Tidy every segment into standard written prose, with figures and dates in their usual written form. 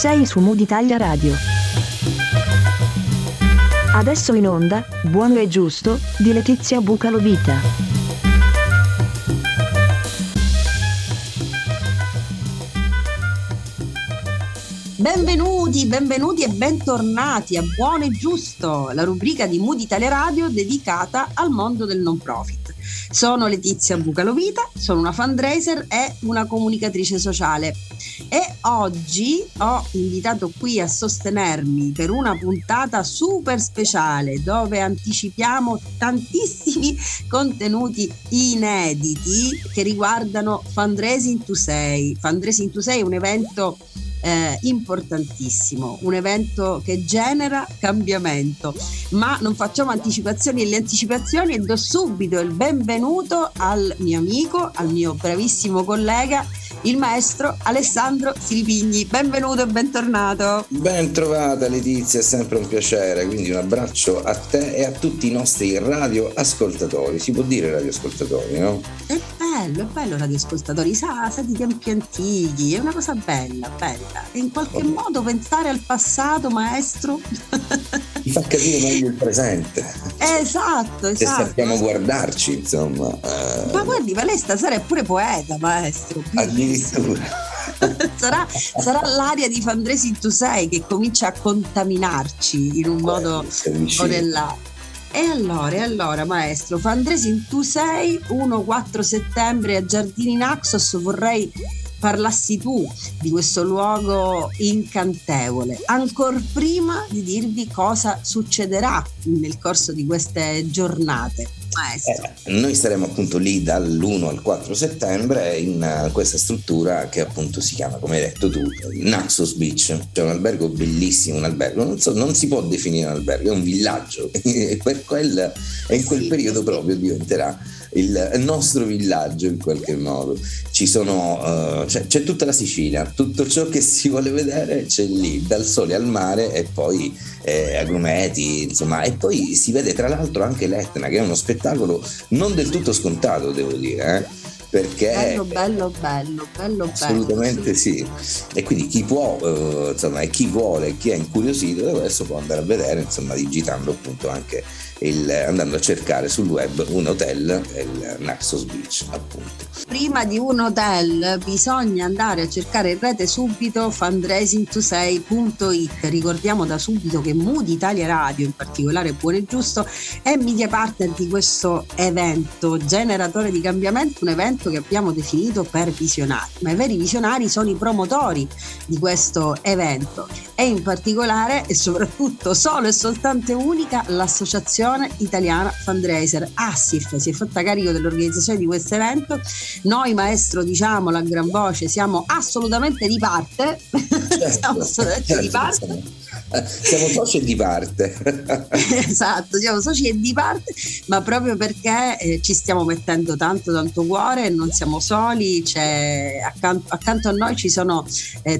6 su Mood Italia Radio. Adesso in onda, Buono e Giusto, di Letizia Bucalovita. Benvenuti, benvenuti e bentornati a Buono e Giusto, la rubrica di Mood Italia Radio dedicata al mondo del non profit. Sono Letizia Bucalovita, sono una fundraiser e una comunicatrice sociale e oggi ho invitato qui a sostenermi per una puntata super speciale dove anticipiamo tantissimi contenuti inediti che riguardano Fundraising to 6. Fundraising to 6 è un evento importantissimo, un evento che genera cambiamento, ma non facciamo anticipazioni alle anticipazioni e do subito il benvenuto al mio amico, al mio bravissimo collega, il maestro Alessandro Silipigni. Benvenuto e bentornato. Ben trovata Letizia, è sempre un piacere, quindi un abbraccio a te e a tutti i nostri radioascoltatori. Si può dire radioascoltatori, no? È bello radioascoltatori, sa di tempi antichi, è una cosa bella, e in qualche modo pensare al passato, maestro, ti fa capire meglio il presente. Esatto. E sappiamo guardarci, insomma. Ma guardi, ma lei stasera è pure poeta, maestro. Addirittura. Sarà l'aria di Fundraising to 6 che comincia a contaminarci in un modo o nell'altro. E allora, maestro, Fundraising to 6, 1-4 settembre a Giardini Naxos, vorrei parlassi tu di questo luogo incantevole, ancor prima di dirvi cosa succederà nel corso di queste giornate. Noi saremo appunto lì dall'1 al 4 settembre in questa struttura che appunto si chiama, come hai detto tu, Naxos Beach. C'è un albergo bellissimo, non si può definire un albergo, è un villaggio e in quel periodo proprio diventerà il nostro villaggio in qualche modo. Ci sono c'è tutta la Sicilia, tutto ciò che si vuole vedere c'è lì, dal sole al mare e poi agrumeti, insomma, e poi si vede tra l'altro anche l'Etna, che è uno spettacolo non del tutto scontato, devo dire, perché bello assolutamente sì. E quindi chi può e chi vuole, chi è incuriosito adesso può andare a vedere, insomma, digitando appunto anche andando a cercare sul web un hotel, il Naxos Beach. Appunto, prima di un hotel bisogna andare a cercare in rete subito fundraising2.it. ricordiamo da subito che Mood Italia Radio, in particolare Buono e Giusto, è media partner di questo evento generatore di cambiamento, un evento che abbiamo definito per visionari, ma i veri visionari sono i promotori di questo evento e in particolare e soprattutto solo e soltanto unica l'associazione Italiana Fundraiser, ASSIF, si è fatta carico dell'organizzazione di questo evento. Noi, maestro, diciamolo a gran voce, siamo assolutamente di parte. Certo, siamo soci e di parte. Esatto, siamo soci e di parte, ma proprio perché ci stiamo mettendo tanto cuore, non siamo soli. Accanto a noi ci sono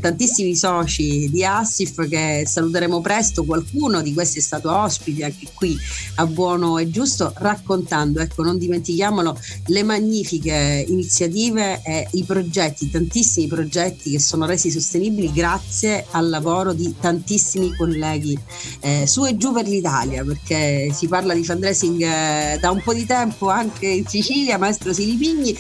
tantissimi soci di ASSIF che saluteremo presto. Qualcuno di questi è stato ospite anche qui a Buono e Giusto, raccontando, non dimentichiamolo, le magnifiche iniziative e i progetti, tantissimi progetti che sono resi sostenibili grazie al lavoro di tantissimi colleghi su e giù per l'Italia, perché si parla di fundraising da un po' di tempo anche in Sicilia, maestro Silipigni,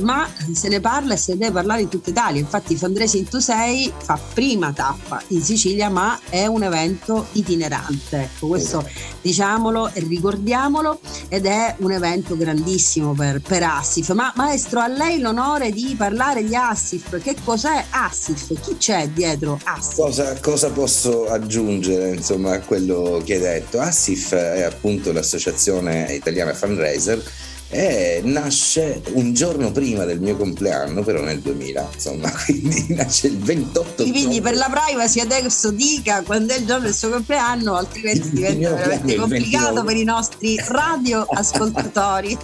ma se ne parla e se ne deve parlare in tutta Italia. Infatti Fundraising to 6 fa prima tappa in Sicilia, ma è un evento itinerante, questo diciamolo e ricordiamolo, ed è un evento grandissimo per ASSIF. Ma maestro, a lei l'onore di parlare di ASSIF. Che cos'è ASSIF? Chi c'è dietro ASSIF? Cosa posso aggiungere, insomma, a quello che hai detto? ASSIF è appunto l'Associazione Italiana Fundraiser e nasce un giorno prima del mio compleanno, però nel 2000, insomma, quindi nasce il 28 ottobre. Quindi per la privacy adesso dica quando è il giorno del suo compleanno, altrimenti diventa veramente complicato per i nostri radioascoltatori.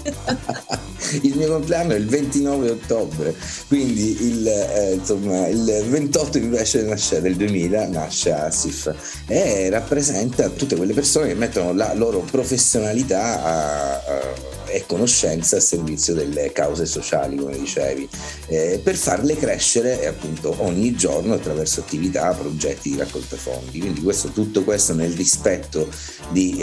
Il mio compleanno è il 29 ottobre, quindi il 28 invece nasce del 2000, nasce ASSIF e rappresenta tutte quelle persone che mettono la loro professionalità e conoscenza a servizio delle cause sociali, come dicevi, per farle crescere appunto ogni giorno attraverso attività, progetti di raccolta fondi. Quindi tutto questo nel rispetto di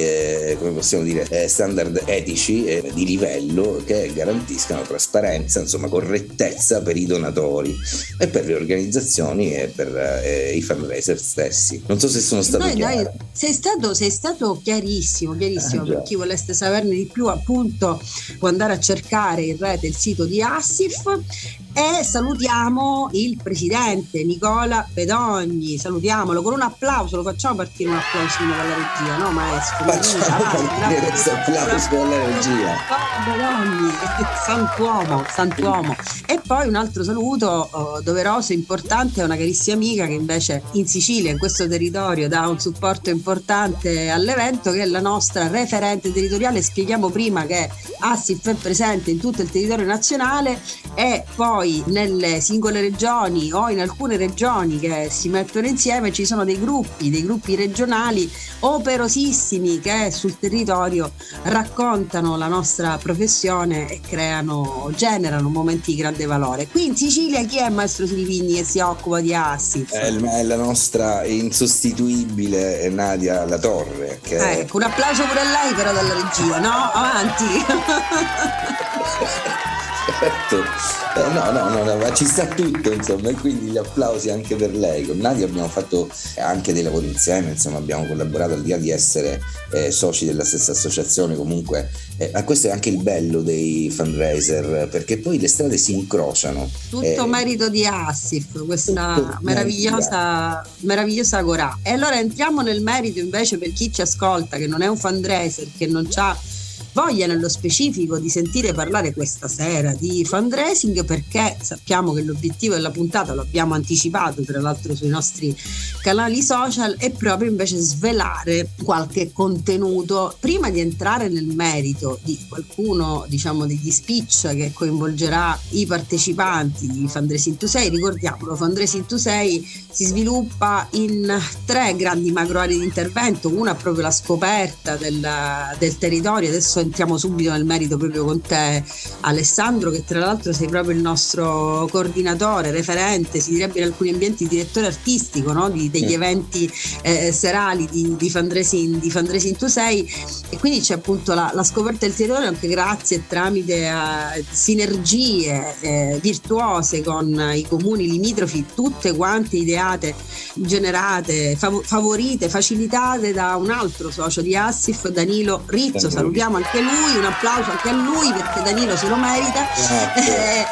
come possiamo dire, standard etici di livello che garantiscano trasparenza, insomma correttezza per i donatori e per le organizzazioni e per i fundraiser stessi. Non so se sono stato chiaro. Sei stato chiarissimo. Per chi volesse saperne di più, appunto, può andare a cercare in rete il sito di ASSIF. E salutiamo il presidente Nicola Pedogni, salutiamolo con un applauso, lo facciamo partire un applauso dalla regia, no maestro? Facciamo partire questo applauso dalla regia. Pedogni, santuomo. E poi un altro saluto doveroso, importante, a una carissima amica che invece in Sicilia, in questo territorio, dà un supporto importante all'evento, che è la nostra referente territoriale. Spieghiamo prima che ASSIF è presente in tutto il territorio nazionale e poi nelle singole regioni o in alcune regioni che si mettono insieme ci sono dei gruppi regionali operosissimi che sul territorio raccontano la nostra professione e generano momenti di grande valore. Qui in Sicilia chi è Maestro Silipigni che si occupa di ASSIF? È la nostra insostituibile Nadia La Torre. Che... Ecco, un applauso pure a lei però dalla regia, no? Avanti! No, ci sta tutto, insomma, e quindi gli applausi anche per lei. Con Nadia abbiamo fatto anche dei lavori insieme, insomma, abbiamo collaborato, al di là di essere soci della stessa associazione, comunque questo è anche il bello dei fundraiser, perché poi le strade si incrociano. Tutto merito di ASSIF, questa meravigliosa agorà. E allora entriamo nel merito invece per chi ci ascolta, che non è un fundraiser, che non c'ha voglia nello specifico di sentire parlare questa sera di fundraising, perché sappiamo che l'obiettivo della puntata, lo abbiamo anticipato tra l'altro sui nostri canali social, è proprio invece svelare qualche contenuto prima di entrare nel merito di qualcuno, diciamo, degli speech che coinvolgerà i partecipanti di Fundraising to 6. Ricordiamolo, Fundraising to 6 si sviluppa in 3 grandi macro aree di intervento. Una è proprio la scoperta del territorio. Adesso entriamo subito nel merito proprio con te, Alessandro, che tra l'altro sei proprio il nostro coordinatore, referente, si direbbe in alcuni ambienti direttore artistico, no? Degli eventi serali di fundraising to 6, e quindi c'è appunto la scoperta del territorio anche grazie tramite a sinergie virtuose con i comuni limitrofi, tutte quante ideate, generate, favorite, facilitate da un altro socio di ASSIF, Danilo Rizzo. Salutiamo anche lui, un applauso anche a lui perché Danilo se lo merita, è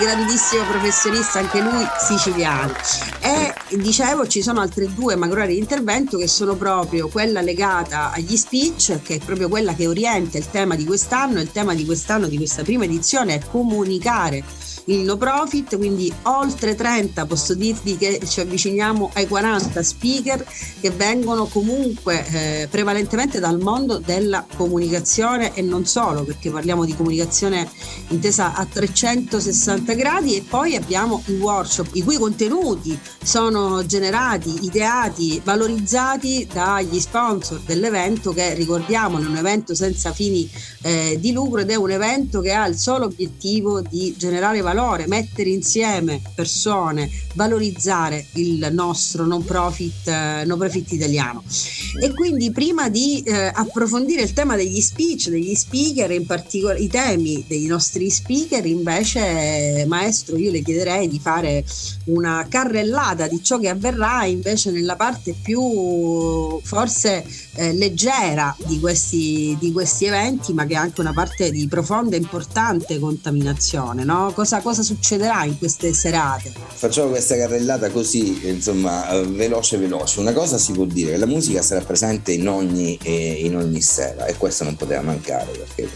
grandissimo professionista anche lui, siciliano. E dicevo, ci sono altre 2 macro aree di intervento che sono proprio quella legata agli speech, che è proprio quella che orienta il tema di quest'anno. Il tema di quest'anno, di questa prima edizione, è comunicare il no profit, quindi oltre 30, posso dirvi che ci avviciniamo ai 40 speaker che vengono comunque prevalentemente dal mondo della comunicazione, e non solo, perché parliamo di comunicazione intesa a 360 gradi. E poi abbiamo i workshop, i cui contenuti sono generati, ideati, valorizzati dagli sponsor dell'evento, che ricordiamo è un evento senza fini di lucro, ed è un evento che ha il solo obiettivo di generare valore, mettere insieme persone, valorizzare il nostro non profit italiano. E quindi prima di approfondire il tema degli speech, degli speaker, in particolare i temi dei nostri speaker, invece maestro io le chiederei di fare una carrellata di ciò che avverrà invece nella parte più forse leggera di questi eventi, ma che ha anche una parte di profonda e importante contaminazione, no? Cosa succederà in queste serate? Facciamo questa carrellata così, insomma, veloce. Una cosa si può dire, che la musica sarà presente in ogni sera, e questo non poteva mancare, perché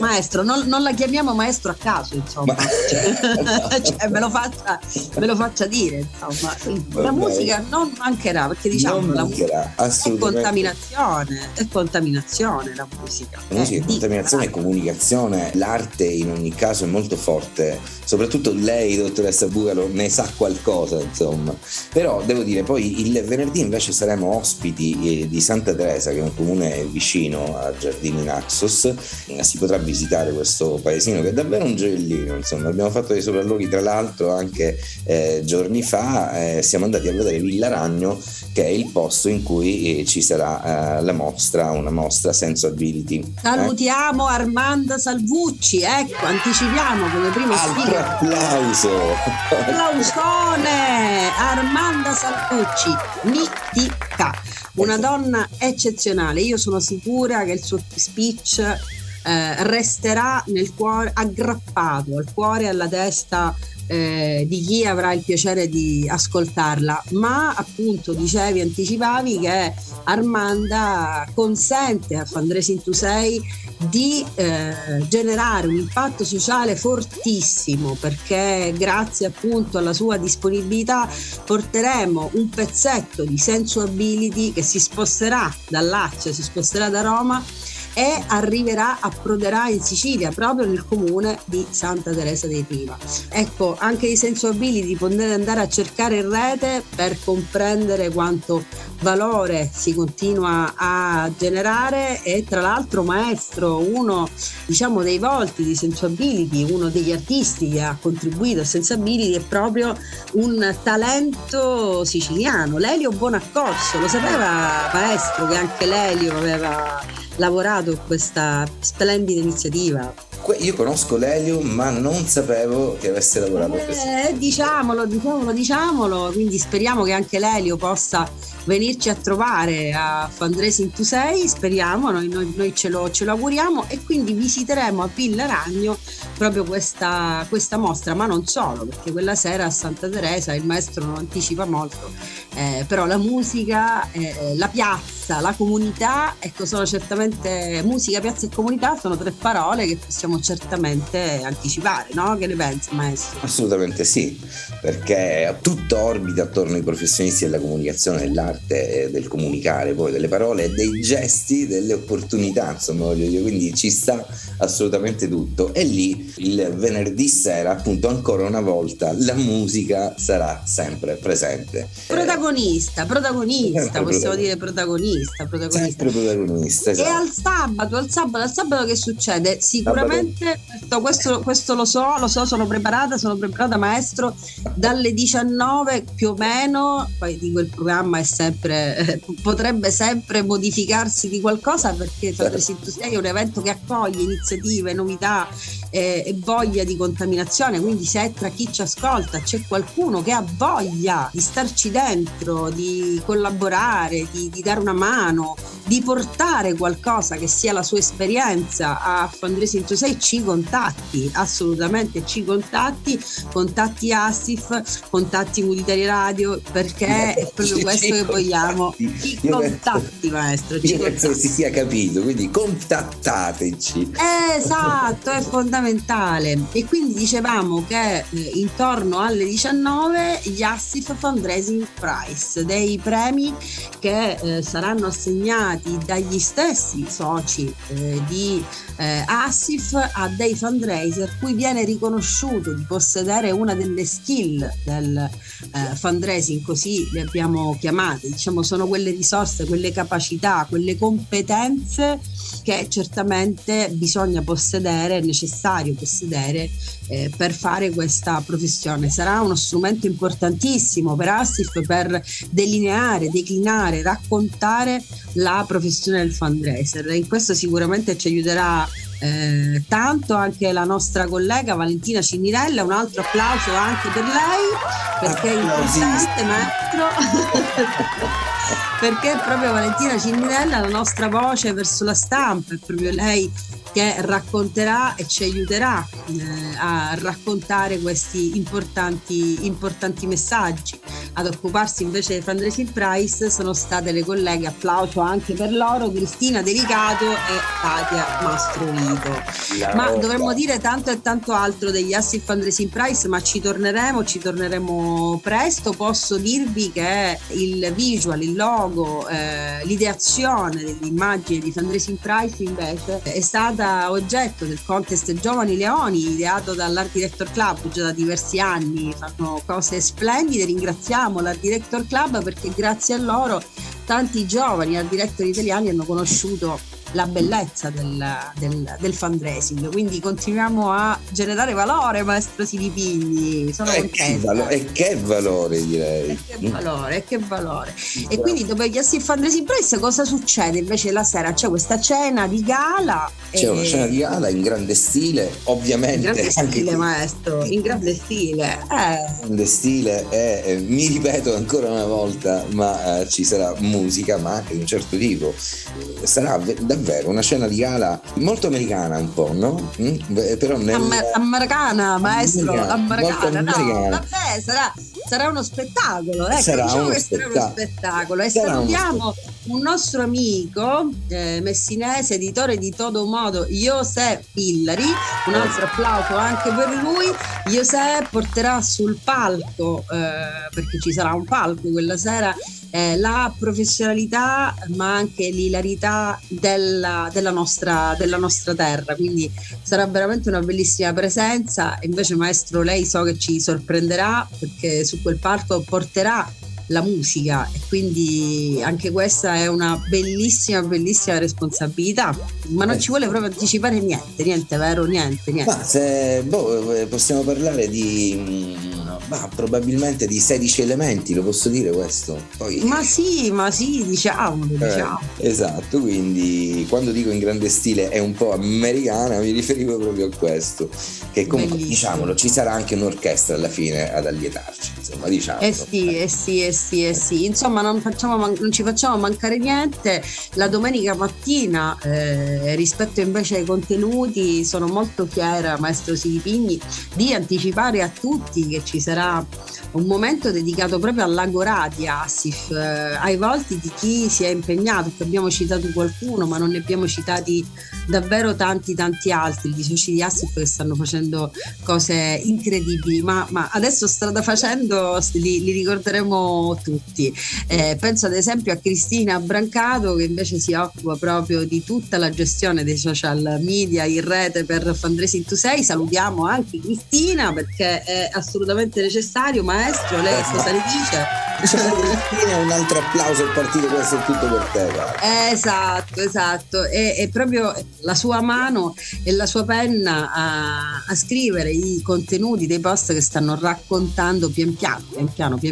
maestro non la chiamiamo maestro a caso, insomma. Me lo faccia dire, insomma, la musica non mancherà, perché diciamo non mancherà, assolutamente. È contaminazione la musica. La musica è contaminazione e comunicazione. L'arte in ogni caso è molto forte, soprattutto lei, dottoressa Bucalo, ne sa qualcosa, insomma. Però devo dire, poi il venerdì invece saremo ospiti di Santa Teresa, che è un comune vicino a Giardini Naxos. Si potrà visitare questo paesino che è davvero un gioiellino, insomma. Abbiamo fatto dei sopralluoghi, tra l'altro, anche giorni fa siamo andati a vedere Villa Ragno, che è il posto in cui ci sarà la mostra, una mostra SensuAbility. Salutiamo Armanda Salvucci, ecco, anticipiamo come primo speaker. Applausone, Armanda Salvucci, mitica, una donna eccezionale. Io sono sicura che il suo speech resterà nel cuore, aggrappato al cuore e alla testa di chi avrà il piacere di ascoltarla. Ma appunto anticipavi che Armanda consente a Fundraising to 6 di generare un impatto sociale fortissimo, perché grazie appunto alla sua disponibilità porteremo un pezzetto di SensuAbility che si sposterà da Lazio, si sposterà da Roma e arriverà, approderà in Sicilia, proprio nel comune di Santa Teresa dei Piva. Ecco, anche i SensuAbility potete andare a cercare in rete per comprendere quanto valore si continua a generare. E tra l'altro Maestro, uno dei volti di SensuAbility, uno degli artisti che ha contribuito a SensuAbility, è proprio un talento siciliano, Lelio Bonaccorso. Lo sapeva Maestro che anche Lelio aveva lavorato in questa splendida iniziativa? Io conosco Lelio, ma non sapevo che avesse lavorato questa. Diciamolo, quindi speriamo che anche Lelio possa venirci a trovare a Fundraising to 6, speriamo, noi ce lo auguriamo, e quindi visiteremo a Villa Ragno proprio questa mostra, ma non solo, perché quella sera a Santa Teresa il Maestro non anticipa molto, però la musica, la piazza, la comunità, ecco, sono certamente musica, piazza e comunità, sono tre parole che possiamo certamente anticipare, no? Che ne pensi, Maestro? Assolutamente sì, perché tutto orbita attorno ai professionisti della comunicazione, dell'arte, del comunicare, poi delle parole e dei gesti, delle opportunità, insomma, voglio dire, quindi ci sta assolutamente tutto. E lì il venerdì sera, appunto, ancora una volta la musica sarà sempre presente, protagonista. Esatto. E al sabato che succede? Sicuramente questo lo so, sono preparata, Maestro, dalle 19 più o meno, poi dico il programma è sempre, potrebbe sempre modificarsi di qualcosa, perché Fundraising to 6 è un evento che accoglie iniziative, novità e voglia di contaminazione, quindi se tra chi ci ascolta c'è qualcuno che ha voglia di starci dentro, di collaborare, di dare una mano, di portare qualcosa che sia la sua esperienza a Fundraising to 6, ci contatti ASSIF, contatti Mood Italia Radio, perché è proprio questo che vogliamo. Ci contatti, Maestro, ci penso si sia capito, quindi contattateci, esatto, è fondamentale. E quindi dicevamo che intorno alle 19 gli ASSIF Fundraising Prize, dei premi che saranno assegnati dagli stessi soci di ASSIF a dei fundraiser cui viene riconosciuto di possedere una delle skill del fundraising, così le abbiamo chiamate, sono quelle risorse, quelle capacità, quelle competenze che certamente bisogna possedere, è necessario possedere per fare questa professione. Sarà uno strumento importantissimo per ASSIF per delineare, declinare, raccontare la professione del fundraiser, e in questo sicuramente ci aiuterà tanto anche la nostra collega Valentina Ciminella. Un altro applauso anche per lei, perché è importante, Maestro. Perché proprio Valentina Ciminella, la nostra voce verso la stampa, è proprio lei che racconterà e ci aiuterà a raccontare questi importanti messaggi. Ad occuparsi invece del fundraising prize sono state le colleghe, applauso anche per loro, Cristina Delicato e Katia Mastrovito. Ma dovremmo dire tanto e tanto altro degli ASSIF fundraising prize, ma ci torneremo presto. Posso dirvi che il visual, il logo, l'ideazione dell'immagine di fundraising prize invece è stata oggetto del contest Giovani Leoni, ideato dall'Art Director Club già da diversi anni. Fanno cose splendide, ringraziamo l'Art Director Club perché grazie a loro tanti giovani art director italiani hanno conosciuto la bellezza del fundraising, quindi continuiamo a generare valore, maestro Silipigni. Sono contenta. E che valore, direi. E che valore. E quindi dopo gli ASSIF Fundraising Prize cosa succede? Invece la sera c'è questa cena di gala. Una cena di gala in grande stile, ovviamente. In grande stile, anche maestro, in grande stile. Mi ripeto ancora una volta, ma ci sarà musica, ma anche di un certo tipo. Sarà davvero una scena di gala molto americana un po', no? Però americana, maestro, americana. No, vabbè, sarà uno spettacolo, ecco, sarà uno spettacolo. E salutiamo un nostro amico messinese, editore di Todo Modo, José Pillari, un altro applauso anche per lui. José porterà sul palco, perché ci sarà un palco quella sera, la professionalità ma anche l'ilarità della nostra terra, quindi sarà veramente una bellissima presenza. Invece maestro, lei so che ci sorprenderà perché su quel palco porterà la musica e quindi anche questa è una bellissima responsabilità, ma non ci vuole proprio anticipare niente. Ma se possiamo parlare di probabilmente di 16 elementi, lo posso dire questo? Poi... Ma sì, diciamo. Esatto, quindi quando dico in grande stile è un po' americana, mi riferivo proprio a questo, che comunque diciamolo, ci sarà anche un'orchestra alla fine ad allietarci, insomma, diciamo. Sì. Insomma, non ci facciamo mancare niente. La domenica mattina, rispetto invece ai contenuti, sono molto fiera, maestro Silipigni, di anticipare a tutti che ci sarà un momento dedicato proprio all'Agorati ASSIF, ai volti di chi si è impegnato, che abbiamo citato qualcuno, ma non ne abbiamo citati davvero tanti altri, di soci di ASSIF che stanno facendo cose incredibili, ma adesso strada facendo li ricorderemo tutti. Penso ad esempio a Cristina Brancato, che invece si occupa proprio di tutta la gestione dei social media in rete per Fundraising to 6. Salutiamo anche Cristina perché è assolutamente necessario, maestro, lei cosa ne dice? Un altro applauso al partito, questo è tutto per te, guarda. Esatto, e proprio la sua mano e la sua penna a scrivere i contenuti dei post che stanno raccontando pian piano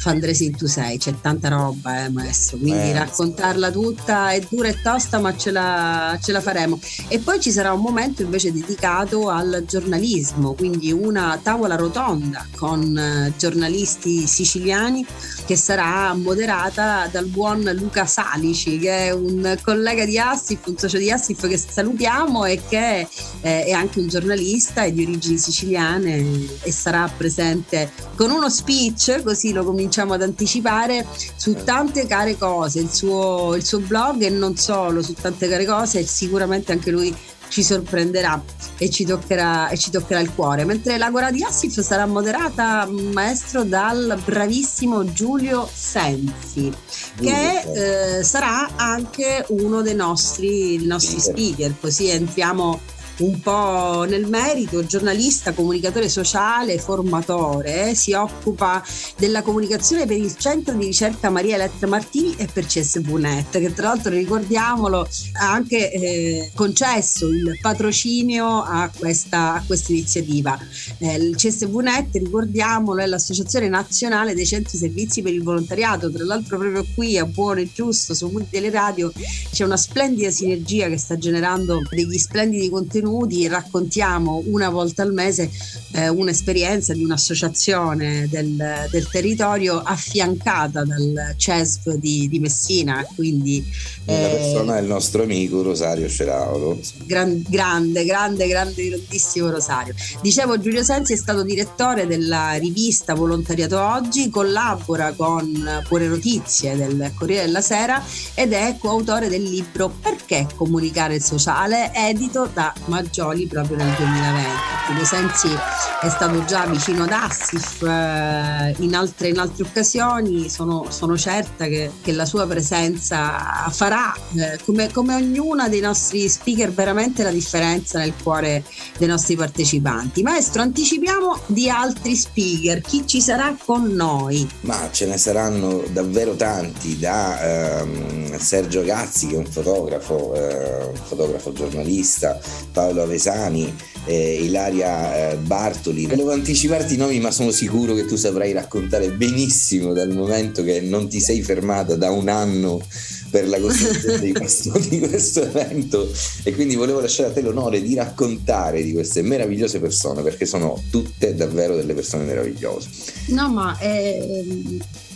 Fundraising to 6. C'è tanta roba, maestro, quindi raccontarla tutta è dura e tosta, ma ce la faremo. E poi ci sarà un momento invece dedicato al giornalismo, quindi una tavola rotonda con giornalisti siciliani che sarà moderata dal buon Luca Salici, che è un collega di ASSIF, un socio di ASSIF che salutiamo e che è anche un giornalista e di origini siciliane, e sarà presente con uno speech, così lo cominciamo ad anticipare, su tante care cose, il suo blog, e non solo, su tante care cose, e sicuramente anche lui ci sorprenderà e ci toccherà il cuore. Mentre l'Agora di ASSIF sarà moderata, maestro, dal bravissimo Giulio Sensi, che sarà anche uno dei nostri speaker, così entriamo un po' nel merito. Giornalista, comunicatore sociale, formatore, si occupa della comunicazione per il centro di ricerca Maria Eletta Martini e per CSVnet, che tra l'altro, ricordiamolo, ha anche concesso il patrocinio a questa iniziativa. Il CSVnet, ricordiamolo, è l'Associazione Nazionale dei Centri Servizi per il Volontariato. Tra l'altro proprio qui a Buono e Giusto su Mood Italia Radio c'è una splendida sinergia che sta generando degli splendidi contenuti contenuti, raccontiamo una volta al mese un'esperienza di un'associazione del territorio affiancata dal CESV di Messina, quindi la persona è il nostro amico Rosario Ceraulo, grandissimo Rosario. Dicevo, Giulio Sensi è stato direttore della rivista Volontariato Oggi, collabora con Buone Notizie del Corriere della Sera ed è coautore del libro Perché comunicare sociale, edito da Maggioli proprio nel 2020. Giulio Sensi è stato già vicino ad ASSIF in altre occasioni, sono certa che la sua presenza farà, come ognuna dei nostri speaker, veramente la differenza nel cuore dei nostri partecipanti. Maestro, anticipiamo di altri speaker, chi ci sarà con noi? Ma ce ne saranno davvero tanti, da Sergio Agazzi, che è un fotografo giornalista, Paolo Vesani, Ilaria Bartoli. Volevo anticiparti i nomi, ma sono sicuro che tu saprai raccontare benissimo, dal momento che non ti sei fermata da un anno per la costruzione di questo evento, e quindi volevo lasciare a te l'onore di raccontare di queste meravigliose persone, perché sono tutte davvero delle persone meravigliose. No, ma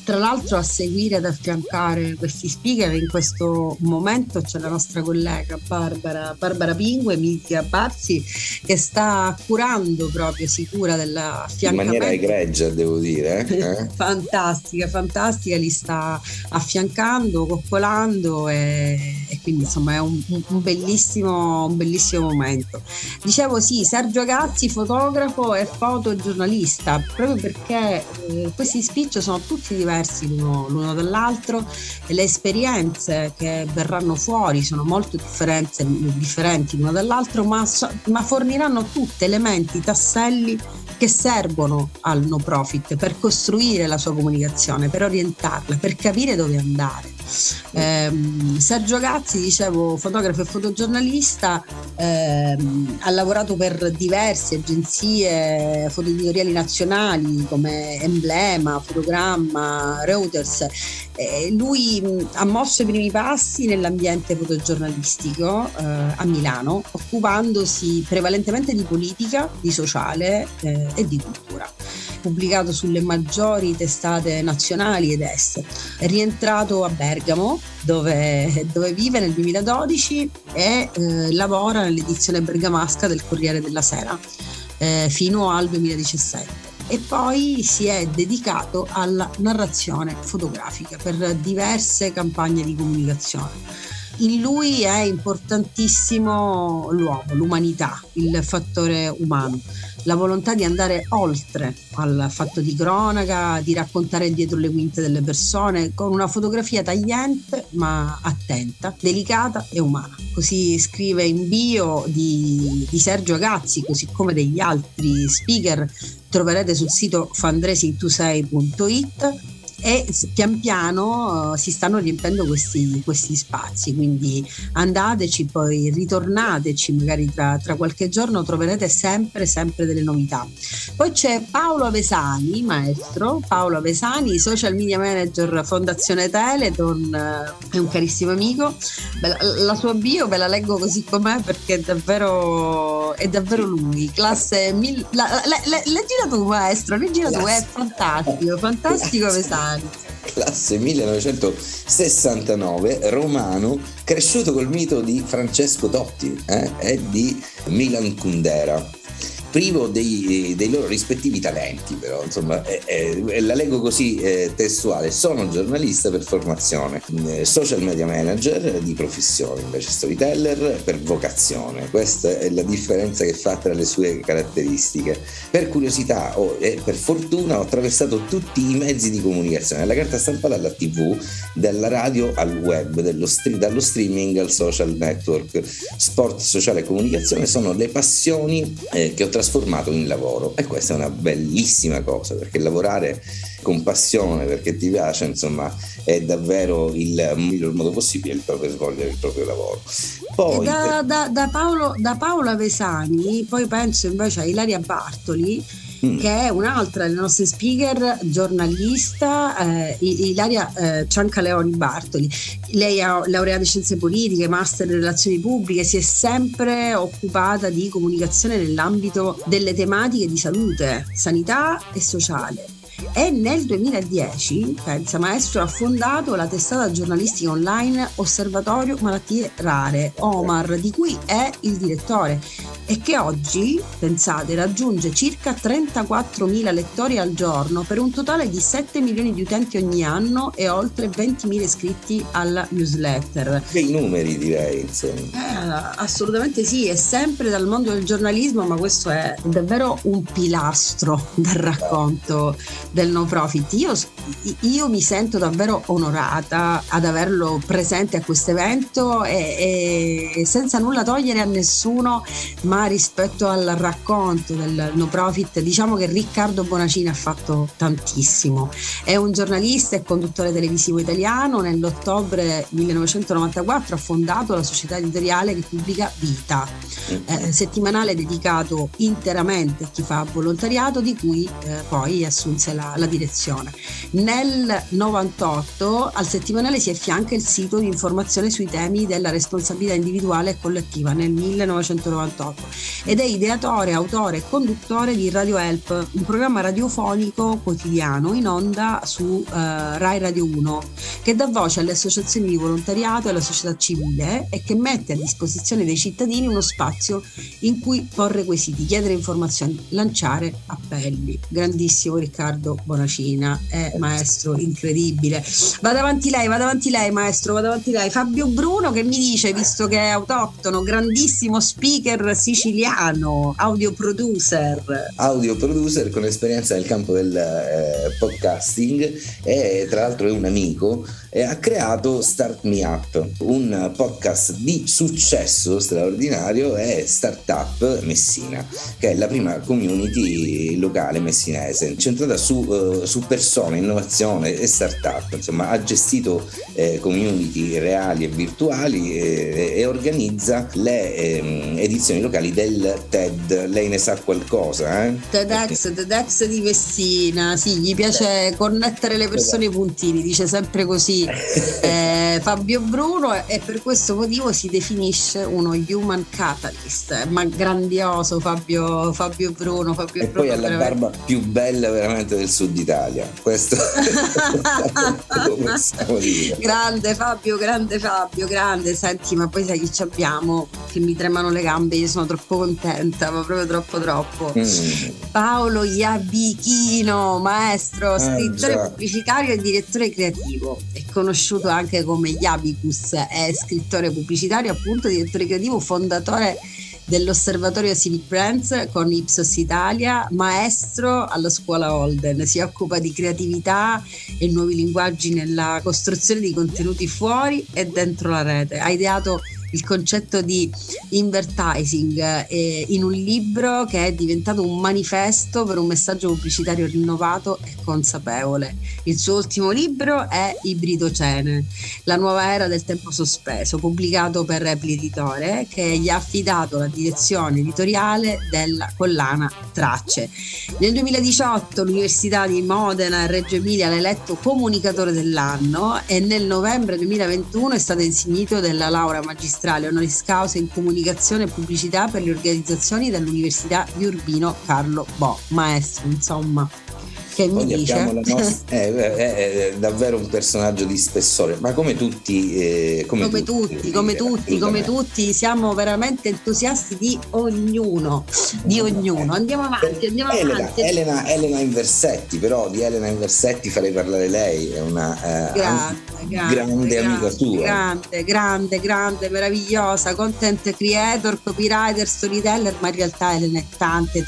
tra l'altro a seguire, ad affiancare questi speaker in questo momento, c'è la nostra collega Barbara Pingue, Michia Barzi, che sta curando proprio, sicura dell'affiancamento. In maniera egregia, devo dire. Fantastica, li sta affiancando, coccolando e quindi insomma è un bellissimo momento. Dicevo, sì, Sergio Agazzi, fotografo e fotogiornalista, proprio perché questi speech sono tutti diversi l'uno dall'altro, e le esperienze che verranno fuori sono molto differenti l'uno dall'altro, ma forniranno tutti elementi, tasselli che servono al no profit per costruire la sua comunicazione, per orientarla, per capire dove andare. Sergio Agazzi, dicevo, fotografo e fotogiornalista, ha lavorato per diverse agenzie fotoeditoriali nazionali come Emblema, Fotogramma, Reuters. Lui ha mosso i primi passi nell'ambiente fotogiornalistico a Milano, occupandosi prevalentemente di politica, di sociale e di cultura. Pubblicato sulle maggiori testate nazionali ed estere. È rientrato a Bergamo, dove vive nel 2012 e lavora nell'edizione bergamasca del Corriere della Sera fino al 2017. E poi si è dedicato alla narrazione fotografica per diverse campagne di comunicazione. In lui è importantissimo l'uomo, l'umanità, il fattore umano, la volontà di andare oltre al fatto di cronaca, di raccontare dietro le quinte delle persone con una fotografia tagliente ma attenta, delicata e umana. Così scrive in bio di Sergio Agazzi, così come degli altri speaker, troverete sul sito fundraising to 6.it. E pian piano si stanno riempiendo questi spazi, quindi andateci, poi ritornateci, magari tra qualche giorno troverete sempre delle novità. Poi c'è Paolo Vesani, maestro Paolo Vesani, social media manager Fondazione Teleton, è un carissimo amico. La sua bio ve la leggo così com'è, perché è davvero lui, classe leggila tu, maestro, leggila tu, è fantastico Vesani. Classe 1969, romano, cresciuto col mito di Francesco Totti e di Milan Kundera, privo dei loro rispettivi talenti, però insomma la leggo così testuale: sono giornalista per formazione, social media manager di professione, invece storyteller per vocazione. Questa è la differenza che fa tra le sue caratteristiche. Per curiosità e per fortuna ho attraversato tutti i mezzi di comunicazione, dalla carta stampata alla tv, dalla radio al web, dallo streaming al social network. Sport, sociale e comunicazione sono le passioni che ho trasformato in lavoro, e questa è una bellissima cosa, perché lavorare con passione, perché ti piace, insomma, è davvero il miglior modo possibile per svolgere il proprio lavoro. Poi da Paolo Avesani, poi penso invece a Ilaria Bartoli, che è un'altra delle nostre speaker, giornalista, Ilaria Ciancaleoni Bartoli. Lei è laureata in scienze politiche, master in relazioni pubbliche, si è sempre occupata di comunicazione nell'ambito delle tematiche di salute, sanità e sociale. E nel 2010, pensa maestro, ha fondato la testata giornalistica online Osservatorio Malattie Rare, Omar, di cui è il direttore e che oggi, pensate, raggiunge circa 34.000 lettori al giorno per un totale di 7 milioni di utenti ogni anno e oltre 20.000 iscritti alla newsletter. Dei numeri, direi, insomma. Assolutamente sì, è sempre dal mondo del giornalismo, ma questo è davvero un pilastro del racconto del no profit. Io mi sento davvero onorata ad averlo presente a questo evento e senza nulla togliere a nessuno, ma rispetto al racconto del no profit diciamo che Riccardo Bonacini ha fatto tantissimo. È un giornalista e conduttore televisivo italiano. Nell'ottobre 1994 ha fondato la società editoriale che pubblica Vita, settimanale dedicato interamente a chi fa volontariato, di cui poi assunse la direzione. Nel 98 al settimanale si affianca il sito di informazione sui temi della responsabilità individuale e collettiva nel 1998 ed è ideatore, autore e conduttore di Radio Help, un programma radiofonico quotidiano in onda su Rai Radio 1 che dà voce alle associazioni di volontariato e alla società civile e che mette a disposizione dei cittadini uno spazio in cui porre quesiti, chiedere informazioni, lanciare appelli. Grandissimo Riccardo Bonacina, maestro incredibile. Va davanti lei maestro, va davanti lei. Fabio Bruno, che mi dice, visto che è autoctono, grandissimo speaker siciliano, audio producer con esperienza nel campo del podcasting e tra l'altro è un amico e ha creato Start Me Up, un podcast di successo straordinario, è Startup Messina, che è la prima community locale messinese centrata su persone, innovazione e startup. Insomma, ha gestito community reali e virtuali e organizza le edizioni locali del TED. Lei ne sa qualcosa? TEDx di Messina, sì, gli piace connettere le persone ai puntini, dice sempre così Fabio Bruno, e per questo motivo si definisce uno human catalyst. Ma grandioso Fabio Bruno e poi ha la barba più bella veramente del sud Italia, questo grande Fabio. Senti, ma poi sai che ci abbiamo, che mi tremano le gambe, io sono troppo contenta, ma proprio troppo. Paolo Iabichino, maestro, scrittore pubblicitario e direttore creativo, è conosciuto anche come Iabicus, è scrittore pubblicitario, appunto, direttore creativo, fondatore dell'Osservatorio Civic Brands con Ipsos Italia, maestro alla scuola Holden, si occupa di creatività e nuovi linguaggi nella costruzione di contenuti fuori e dentro la rete. Ha ideato il concetto di advertising in un libro che è diventato un manifesto per un messaggio pubblicitario rinnovato e consapevole. Il suo ultimo libro è Ibridocene, la nuova era del tempo sospeso, pubblicato per Repli Editore, che gli ha affidato la direzione editoriale della collana Tracce. Nel 2018 l'Università di Modena e Reggio Emilia l'ha eletto comunicatore dell'anno e nel novembre 2021 è stato insignito della laurea magistrale honoris causa in comunicazione e pubblicità per le organizzazioni dall'Università di Urbino Carlo Bo. Maestro, insomma, che mi dice? È davvero un personaggio di spessore, ma come tutti siamo veramente entusiasti di ognuno. Andiamo avanti. Elena Inversetti, però di Elena Inversetti farei parlare lei, è una grande amica tua, meravigliosa content creator, copywriter, storyteller, ma in realtà Elena è tante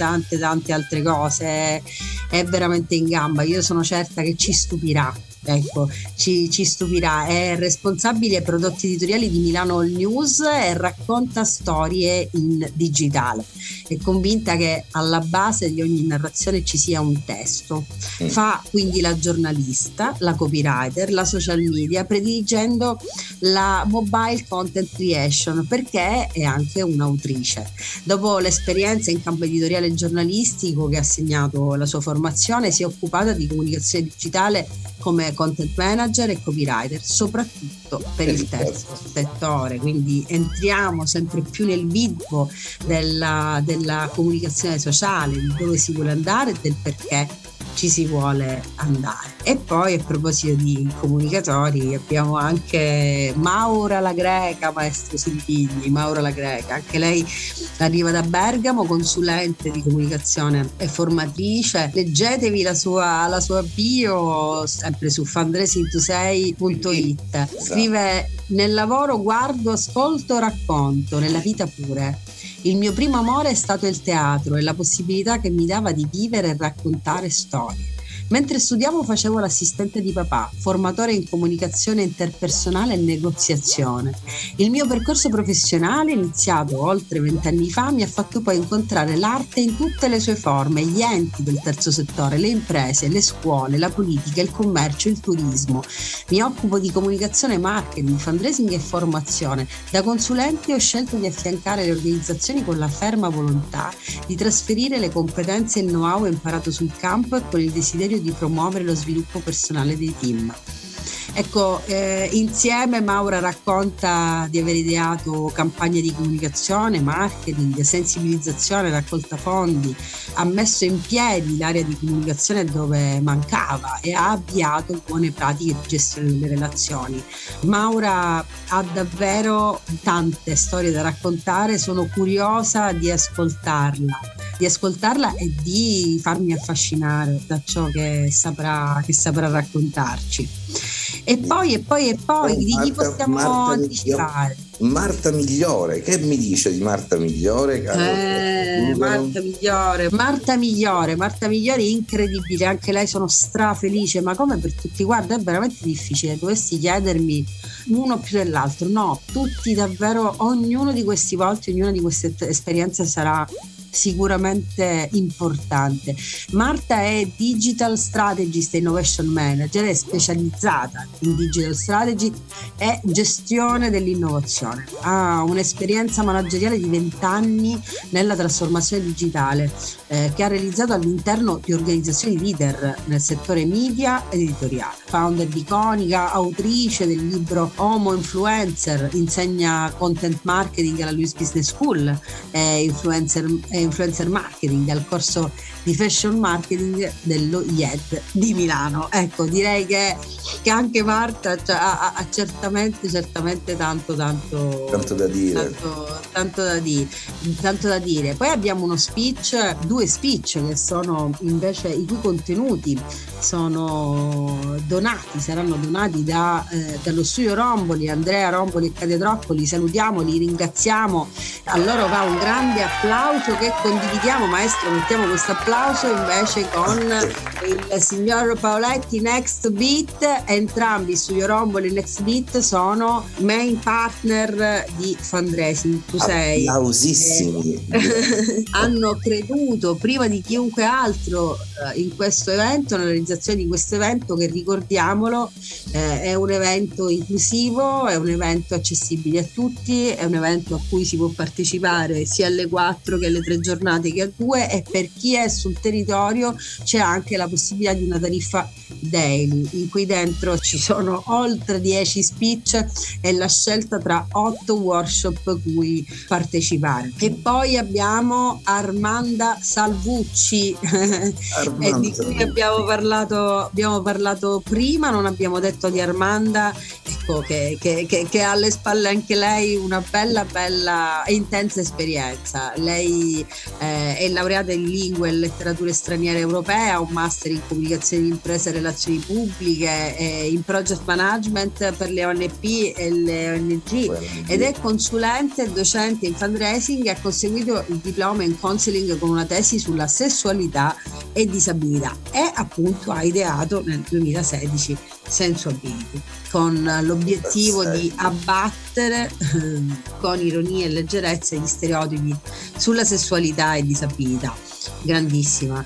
altre cose, è veramente in gamba. Io sono certa che ci stupirà ecco, ci stupirà. È responsabile prodotti editoriali di Milano All News e racconta storie in digitale. È convinta che alla base di ogni narrazione ci sia un testo. Fa quindi la giornalista, la copywriter, la social media, prediligendo la mobile content creation, perché è anche un'autrice. Dopo l'esperienza in campo editoriale e giornalistico che ha segnato la sua formazione, si è occupata di comunicazione digitale come content manager e copywriter, soprattutto per il terzo settore. Quindi entriamo sempre più nel vivo della comunicazione sociale, di dove si vuole andare e del perché ci si vuole andare. E poi, a proposito di comunicatori, abbiamo anche Maura La Greca, maestro Silipigni. Maura La Greca, anche lei arriva da Bergamo, consulente di comunicazione e formatrice. Leggetevi la sua bio sempre su Fundraising to 6.it. Scrive: nel lavoro guardo, ascolto, racconto, nella vita pure. Il mio primo amore è stato il teatro e la possibilità che mi dava di vivere e raccontare storie. Mentre studiavo facevo l'assistente di papà, formatore in comunicazione interpersonale e negoziazione. Il mio percorso professionale, iniziato oltre 20 anni fa, mi ha fatto poi incontrare l'arte in tutte le sue forme, gli enti del terzo settore, le imprese, le scuole, la politica, il commercio, il turismo. Mi occupo di comunicazione, marketing, fundraising e formazione. Da consulente ho scelto di affiancare le organizzazioni con la ferma volontà di trasferire le competenze e il know-how imparato sul campo e con il desiderio di promuovere lo sviluppo personale dei team. Ecco, insieme Maura racconta di aver ideato campagne di comunicazione, marketing, sensibilizzazione, raccolta fondi, ha messo in piedi l'area di comunicazione dove mancava e ha avviato buone pratiche di gestione delle relazioni. Maura ha davvero tante storie da raccontare, sono curiosa di ascoltarla e di farmi affascinare da ciò che saprà raccontarci. E poi di chi possiamo anticipare? Marta Migliore, che mi dice di Marta Migliore? Marta Migliore, incredibile, anche lei, sono strafelice, ma come per tutti, guarda, è veramente difficile, dovresti chiedermi uno più dell'altro, no, tutti davvero, ognuno di questi volti, ognuna di queste esperienze sarà sicuramente importante. Marta è Digital Strategist e Innovation Manager, è specializzata in Digital Strategy e gestione dell'innovazione. Ha un'esperienza manageriale di 20 anni nella trasformazione digitale che ha realizzato all'interno di organizzazioni leader nel settore media ed editoriale. Founder di Conica, autrice del libro Homo Influencer, insegna content marketing alla Luiss Business School, influencer marketing al corso di fashion marketing dello IED di Milano. Ecco, direi che anche Marta, cioè, ha certamente tanto da dire. Poi abbiamo due speech che sono invece, i cui contenuti saranno donati dallo studio Romboli, Andrea Romboli e Katia Droccoli. Salutiamoli, ringraziamo, a loro va un grande applauso che condividiamo. Maestro, mettiamo questo applauso invece con il signor Paoletti, Next Beat. Entrambi, Studio Romboli e Next Beat, sono main partner di Fundraising to 6. Applausissimi. Hanno creduto prima di chiunque altro in questo evento, nella realizzazione di questo evento che, ricordiamolo, è un evento inclusivo, è un evento accessibile a tutti, è un evento a cui si può partecipare sia alle 4 che alle 3 giornate che a 2, e per chi è sul territorio c'è anche la possibilità di una tariffa daily, in cui dentro ci sono oltre 10 speech e la scelta tra 8 workshop a cui partecipare. E poi abbiamo Armanda Salvucci, di cui abbiamo parlato prima, non abbiamo detto di Armanda, ecco, che ha alle spalle anche lei una bella e intensa esperienza. Lei è laureata in lingue e letterature straniere europea, un master in comunicazione di impresa e relazioni pubbliche, in project management per le ONP e le ONG, ed è consulente e docente in fundraising. Ha conseguito il diploma in counseling con una tesi sulla sessualità e disabilità, e appunto ha ideato nel 2016 SensuAbility, con l'obiettivo di abbattere con ironia e leggerezza gli stereotipi sulla sessualità e disabilità. Grandissima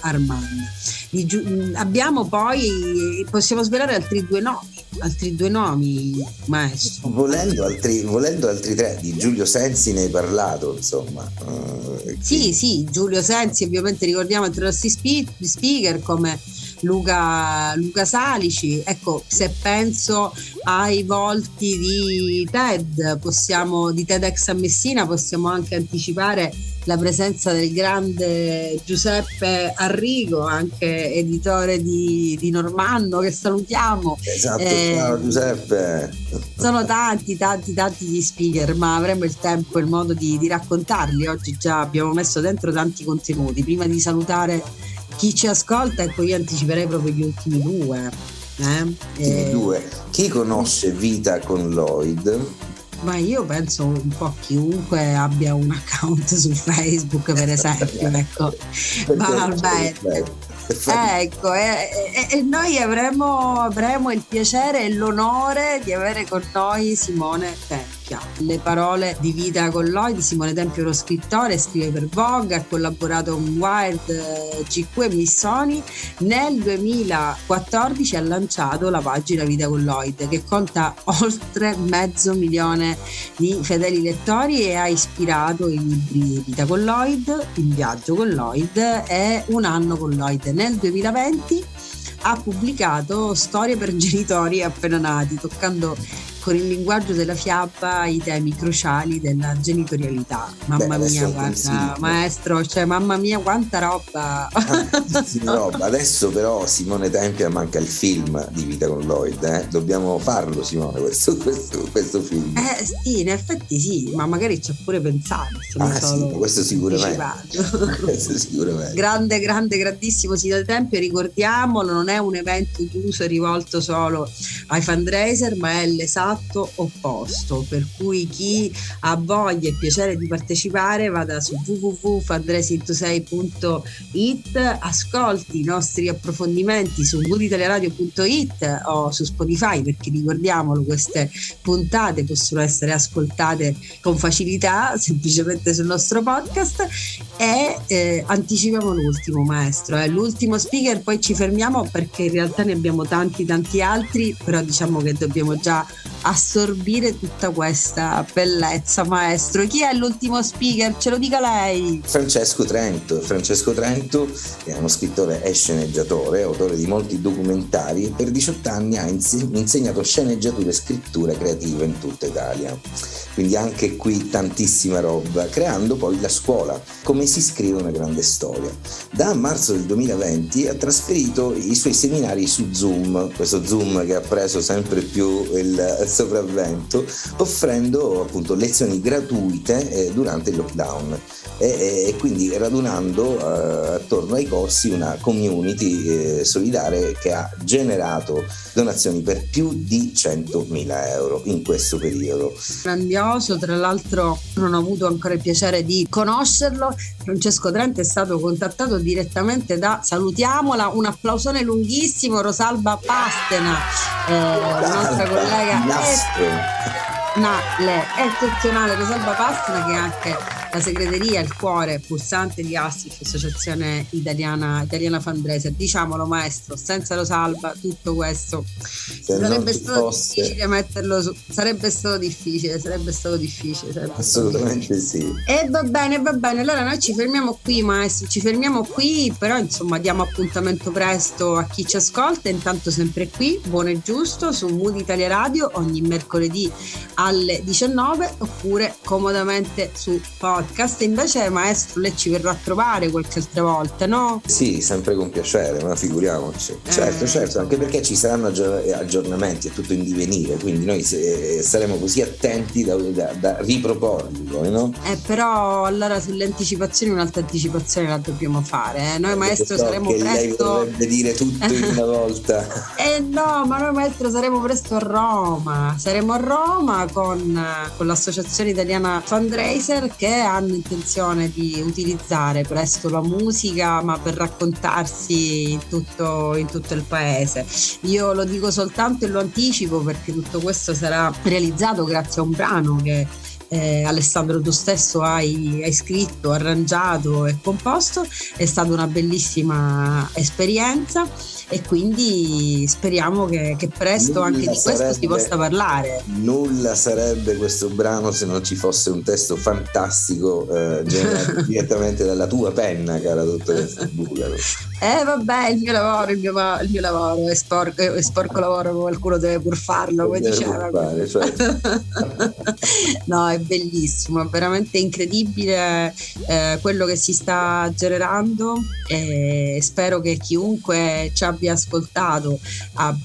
Armanda. Abbiamo poi, possiamo svelare altri due nomi, maestro. Volendo altri tre. Di Giulio Sensi ne hai parlato, insomma. Sì, Giulio Sensi, ovviamente ricordiamo tra i nostri speaker come Luca Salici. Ecco, se penso ai volti di TED, di TEDx a Messina, possiamo anche anticipare la presenza del grande Giuseppe Arrigo, anche editore di Normanno, che salutiamo. Esatto, ciao Giuseppe. Sono tanti gli speaker, ma avremo il tempo e il modo di raccontarli. Oggi già abbiamo messo dentro tanti contenuti. Prima di salutare chi ci ascolta, ecco, io anticiperei proprio gli ultimi due. Chi conosce Vita con Lloyd? Ma io penso un po' chiunque abbia un account su Facebook, per esempio, ecco. E noi avremo il piacere e l'onore di avere con noi Simone Tempia. Le parole di Vita con Lloyd. Simone Tempia è uno scrittore, scrive per Vogue, ha collaborato con Wired, GQ e Missoni. Nel 2014 ha lanciato la pagina Vita con Lloyd, che conta oltre 500.000 di fedeli lettori e ha ispirato i libri Vita con Lloyd, Il viaggio con Lloyd e Un anno con Lloyd. Nel 2020 ha pubblicato Storie per genitori appena nati, toccando con il linguaggio della fiaba i temi cruciali della genitorialità. Mamma mia, quanta roba! Adesso però Simone Tempia manca il film di Vita con Lloyd, Dobbiamo farlo, Simone, questo film. Sì, in effetti sì, ma magari ci ha pure pensato. Questo sicuramente. Grandissimo Simone Tempia, ricordiamolo, non è un evento chiuso e rivolto solo ai fundraiser, ma è l'esatto opposto, per cui chi ha voglia e piacere di partecipare vada su www.fundraising to 6.it, ascolti i nostri approfondimenti su mooditaliaradio.it o su Spotify, perché ricordiamolo, queste puntate possono essere ascoltate con facilità semplicemente sul nostro podcast. E anticipiamo l'ultimo, maestro, l'ultimo speaker, poi ci fermiamo perché in realtà ne abbiamo tanti altri, però diciamo che dobbiamo già assorbire tutta questa bellezza. Maestro, chi è l'ultimo speaker? Ce lo dica lei. Francesco Trento è uno scrittore e sceneggiatore, autore di molti documentari. Per 18 anni ha insegnato sceneggiatura e scrittura creativa in tutta Italia, quindi anche qui tantissima roba, creando poi la scuola Come si scrive una grande storia. Da marzo del 2020 ha trasferito i suoi seminari su Zoom, questo Zoom che ha preso sempre più il sopravvento, offrendo appunto lezioni gratuite durante il lockdown e quindi radunando attorno ai corsi una community solidale che ha generato donazioni per più di 100.000 euro in questo periodo. Grandioso, tra l'altro non ho avuto ancora il piacere di conoscerlo. Francesco Trento è stato contattato direttamente da, salutiamola, un applausone lunghissimo, Rosalba Pastena, la nostra collega eccezionale Rosalba Pastena, che è anche la segreteria, il cuore pulsante di ASSIF, Associazione Italiana Fundraiser. Diciamolo, maestro, senza Rosalba tutto questo sarebbe stato difficile metterlo su. Assolutamente sì. E va bene, allora noi ci fermiamo qui, maestro, però insomma diamo appuntamento presto a chi ci ascolta. Intanto sempre qui, Buono e Giusto su Mood Italia Radio ogni mercoledì alle 19, oppure comodamente su podcast. Invece, maestro, lei ci verrà a trovare qualche altra volta, no? Sì, sempre con piacere, ma figuriamoci. Certo, anche perché ci saranno aggiornamenti, è tutto in divenire, quindi noi saremo così attenti da riproporli, no? Però allora sulle anticipazioni un'altra anticipazione la dobbiamo fare. Noi, maestro, saremo presto. Lei dovrebbe dire tutto in una volta. No, ma noi, maestro, saremo presto a Roma. Saremo a Roma con l'associazione italiana Fundraiser, che hanno intenzione di utilizzare presto la musica, ma per raccontarsi in tutto il paese. Io lo dico soltanto e lo anticipo, perché tutto questo sarà realizzato grazie a un brano che Alessandro tu stesso hai scritto, arrangiato e composto. È stata una bellissima esperienza e quindi speriamo che presto anche di questo si possa parlare. Nulla sarebbe questo brano se non ci fosse un testo fantastico generato direttamente dalla tua penna, cara dottoressa Bucalo. Vabbè, il mio lavoro è sporco lavoro, qualcuno deve pur farlo, come diceva. No, è bellissimo, è veramente incredibile quello che si sta generando, e spero che chiunque ci abbia ascoltato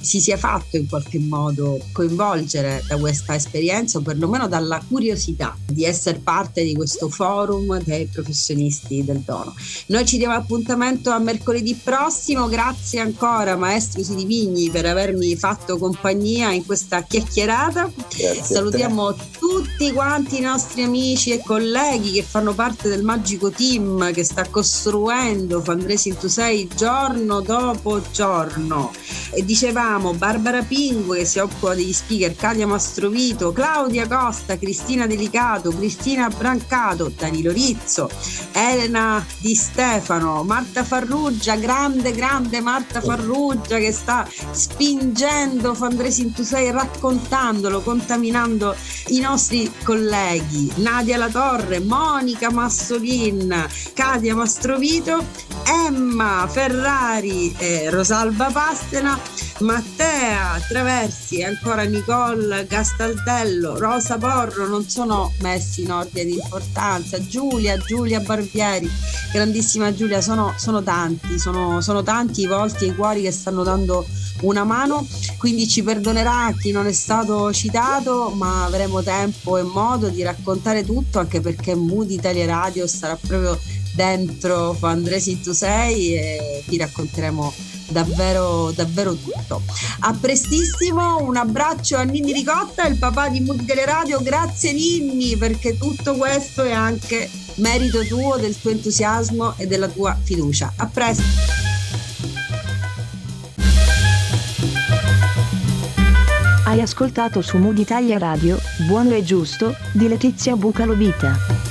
si sia fatto in qualche modo coinvolgere da questa esperienza, o perlomeno dalla curiosità di essere parte di questo forum dei professionisti del dono. Noi ci diamo appuntamento a mercoledì prossimo. Grazie ancora maestro Silipigni per avermi fatto compagnia in questa chiacchierata. Grazie. Salutiamo tutti quanti i nostri amici e colleghi che fanno parte del magico team che sta costruendo Fundraising to 6 giorno dopo giorno. E dicevamo Barbara Pingue che si occupa degli speaker, Katia Mastrovito, Claudia Costa, Cristina Delicato, Cristina Brancato, Danilo Rizzo, Elena Di Stefano, Marta Farrugia, grande Marta Farrugia che sta spingendo Fundraising to 6, raccontandolo, contaminando i nostri colleghi, Nadia La Torre, Monica Massolin, Katia Mastrovito, Emma Ferrari, Rosalba Pastena, Mattea Traversi, ancora Nicole Gastaldello, Rosa Porro, non sono messi in ordine di importanza, Giulia Barbieri, grandissima Giulia. Sono tanti i volti e i cuori che stanno dando una mano, quindi ci perdonerà chi non è stato citato, ma avremo tempo e modo di raccontare tutto, anche perché Mood Italia Radio sarà proprio dentro Fundraising to 6 e vi racconteremo davvero tutto. A prestissimo, un abbraccio a Ninni Ricotta, il papà di Mood Italia Radio. Grazie Ninni, perché tutto questo è anche merito tuo, del tuo entusiasmo e della tua fiducia. A presto. Hai ascoltato su Mood Italia Radio Buono e Giusto di Letizia Bucalovita.